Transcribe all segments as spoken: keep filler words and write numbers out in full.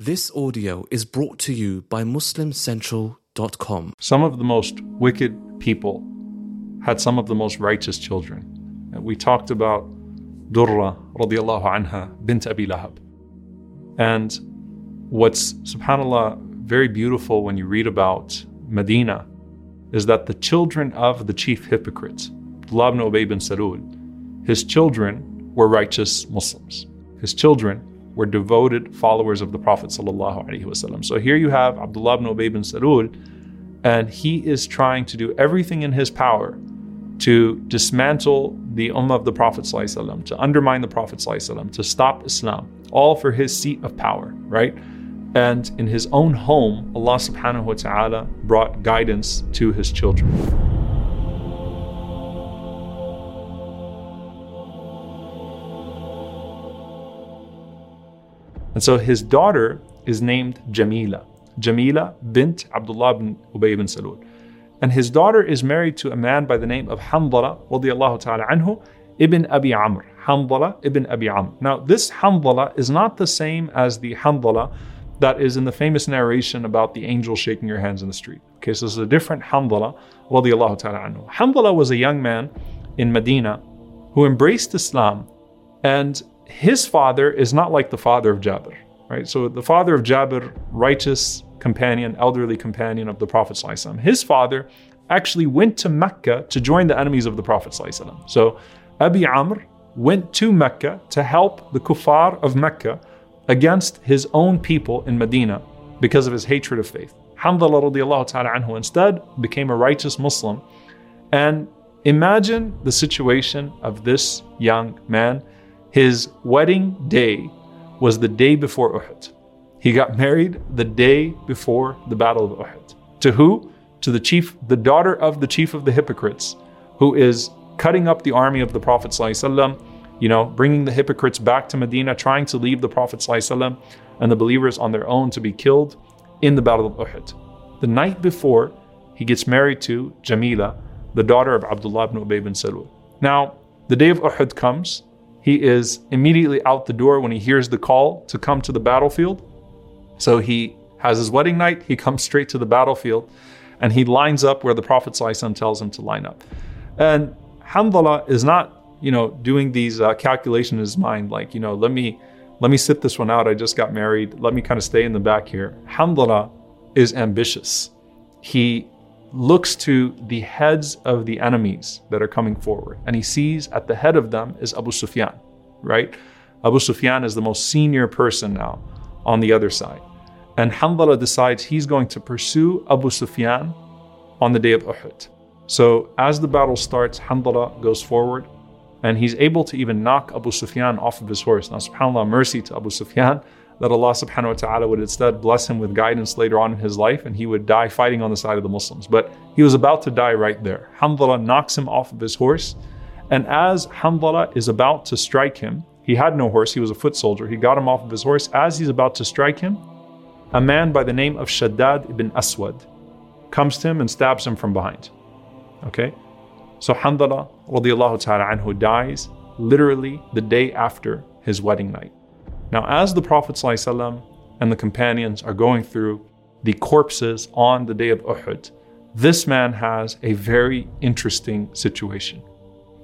This audio is brought to you by muslim central dot com. Some of the most wicked people had some of the most righteous children. We talked about Durrah radiallahu anha bint Abi Lahab. And what's, subhanAllah, very beautiful when you read about Medina is that the children of the chief hypocrites, Abdullah ibn Ubayy bin Salul, his children were righteous Muslims. His children were devoted followers of the Prophet ﷺ. So here you have Abdullah ibn Ubayy bin Salul, and he is trying to do everything in his power to dismantle the ummah of the Prophet ﷺ, to undermine the Prophet ﷺ, to stop Islam, all for his seat of power, right? And in his own home, Allah subhanahu wa ta'ala brought guidance to his children. And so his daughter is named Jamila, Jamila bint Abdullah bin Ubayy bin Salul. And his daughter is married to a man by the name of Hamdala radiallahu ta'ala anhu, ibn Abi Amr, Hanzala ibn Abi Amr. Now this Hanzala is not the same as the Hanzala that is in the famous narration about the angel shaking your hands in the street. Okay, so this is a different Hanzala radiallahu ta'ala anhu. Hanzala was a young man in Medina who embraced Islam, and his father is not like the father of Jabir, right? So the father of Jabir, righteous companion, elderly companion of the Prophet ﷺ, his father actually went to Mecca to join the enemies of the Prophet ﷺ. So Abi Amr went to Mecca to help the kuffar of Mecca against his own people in Medina because of his hatred of faith. Hanzala radiallahu ta'ala anhu instead became a righteous Muslim. And imagine the situation of this young man. His wedding day was the day before Uhud. He got married the day before the Battle of Uhud. To who? To the chief, the daughter of the chief of the hypocrites, who is cutting up the army of the Prophet ﷺ, you know, bringing the hypocrites back to Medina, trying to leave the Prophet ﷺ and the believers on their own to be killed in the Battle of Uhud. The night before, he gets married to Jamila, the daughter of Abdullah ibn Ubayy bin Salul. Now, the day of Uhud comes. He is immediately out the door when he hears the call to come to the battlefield. So he has his wedding night, he comes straight to the battlefield, and he lines up where the Prophet ﷺ tells him to line up. And Hanzala is not, you know, doing these uh, calculations in his mind, like, you know, let me let me sit this one out, I just got married, let me kind of stay in the back here. Hanzala is ambitious. He looks to the heads of the enemies that are coming forward, and he sees at the head of them is Abu Sufyan, right? Abu Sufyan is the most senior person now on the other side. And Hanzala decides he's going to pursue Abu Sufyan on the day of Uhud. So as the battle starts, Hanzala goes forward, and he's able to even knock Abu Sufyan off of his horse. Now, subhanAllah, mercy to Abu Sufyan, that Allah subhanahu wa ta'ala would instead bless him with guidance later on in his life, and he would die fighting on the side of the Muslims. But he was about to die right there. Hanzala knocks him off of his horse, and as Hanzala is about to strike him, he had no horse, he was a foot soldier, he got him off of his horse. As he's about to strike him, a man by the name of Shaddad ibn Aswad comes to him and stabs him from behind. Okay, so Hanzala radiallahu ta'ala anhu dies literally the day after his wedding night. Now, as the Prophet ﷺ and the companions are going through the corpses on the day of Uhud, this man has a very interesting situation.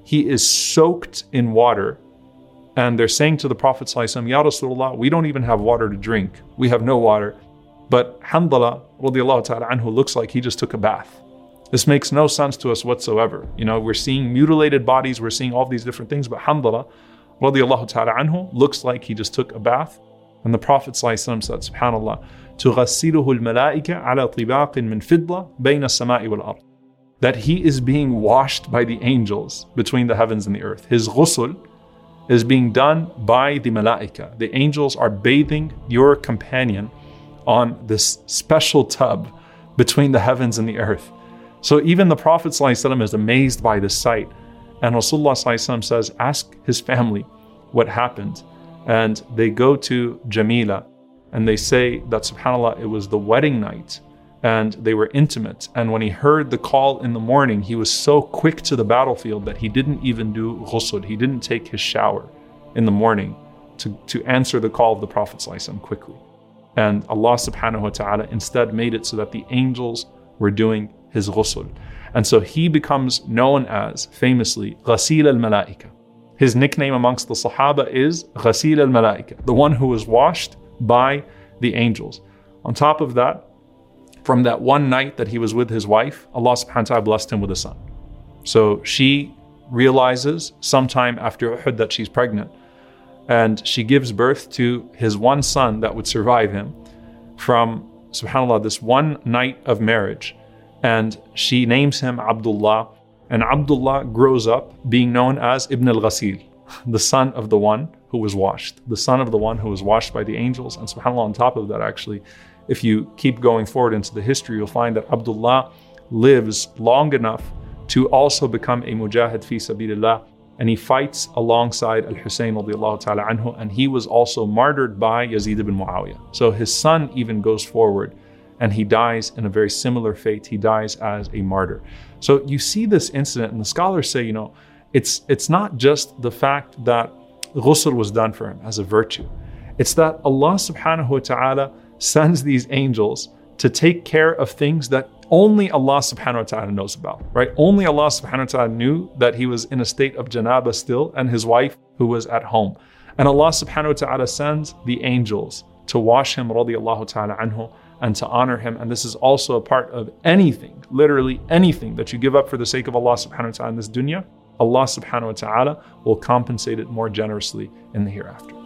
He is soaked in water, and they're saying to the Prophet ﷺ, Ya Rasulullah, we don't even have water to drink. We have no water. But Hanzala radiallahu ta'ala anhu looks like he just took a bath. This makes no sense to us whatsoever. You know, we're seeing mutilated bodies, we're seeing all these different things, but Hanzala radiallahu ta'ala anhu looks like he just took a bath. And the Prophet ﷺ said, subhanAllah, تُغَسِّلُهُ الْمَلَائِكَ عَلَى طِبَاقٍ مِّن فِضَّةٍ بَيْنَ السَّمَاءِ وَالْأَرْضِ, that he is being washed by the angels between the heavens and the earth. His ghusl is being done by the malaika. The angels are bathing your companion on this special tub between the heavens and the earth. So even the Prophet ﷺ is amazed by this sight. And Rasulullah says, ask his family what happened. And they go to Jamila and they say that, subhanAllah, it was the wedding night and they were intimate. And when he heard the call in the morning, he was so quick to the battlefield that he didn't even do ghusl. He didn't take his shower in the morning to, to answer the call of the Prophet ﷺ quickly. And Allah subhanahu wa ta'ala instead made it so that the angels were doing his ghusl. And so he becomes known as, famously, Ghasil al-Mala'ika. His nickname amongst the Sahaba is Ghasil al-Mala'ika, the one who was washed by the angels. On top of that, from that one night that he was with his wife, Allah subhanahu wa ta'ala blessed him with a son. So she realizes sometime after Uhud that she's pregnant, and she gives birth to his one son that would survive him from, subhanAllah, this one night of marriage. And she names him Abdullah. And Abdullah grows up being known as Ibn al-Ghaseel, the son of the one who was washed, the son of the one who was washed by the angels. And subhanAllah, on top of that, actually, if you keep going forward into the history, you'll find that Abdullah lives long enough to also become a mujahid fi sabilillah, and he fights alongside Al-Husayn radiyallahu ta'ala anhu, and he was also martyred by Yazid ibn Muawiyah. So his son even goes forward, and he dies in a very similar fate. He dies as a martyr. So you see this incident, and the scholars say, you know, it's it's not just the fact that ghusl was done for him as a virtue. It's that Allah subhanahu wa ta'ala sends these angels to take care of things that only Allah subhanahu wa ta'ala knows about, right? Only Allah subhanahu wa ta'ala knew that he was in a state of janaba still, and his wife who was at home. And Allah subhanahu wa ta'ala sends the angels to wash him radiyallahu ta'ala anhu and to honor him. And this is also a part of anything, literally anything that you give up for the sake of Allah subhanahu wa ta'ala in this dunya, Allah subhanahu wa ta'ala will compensate it more generously in the hereafter.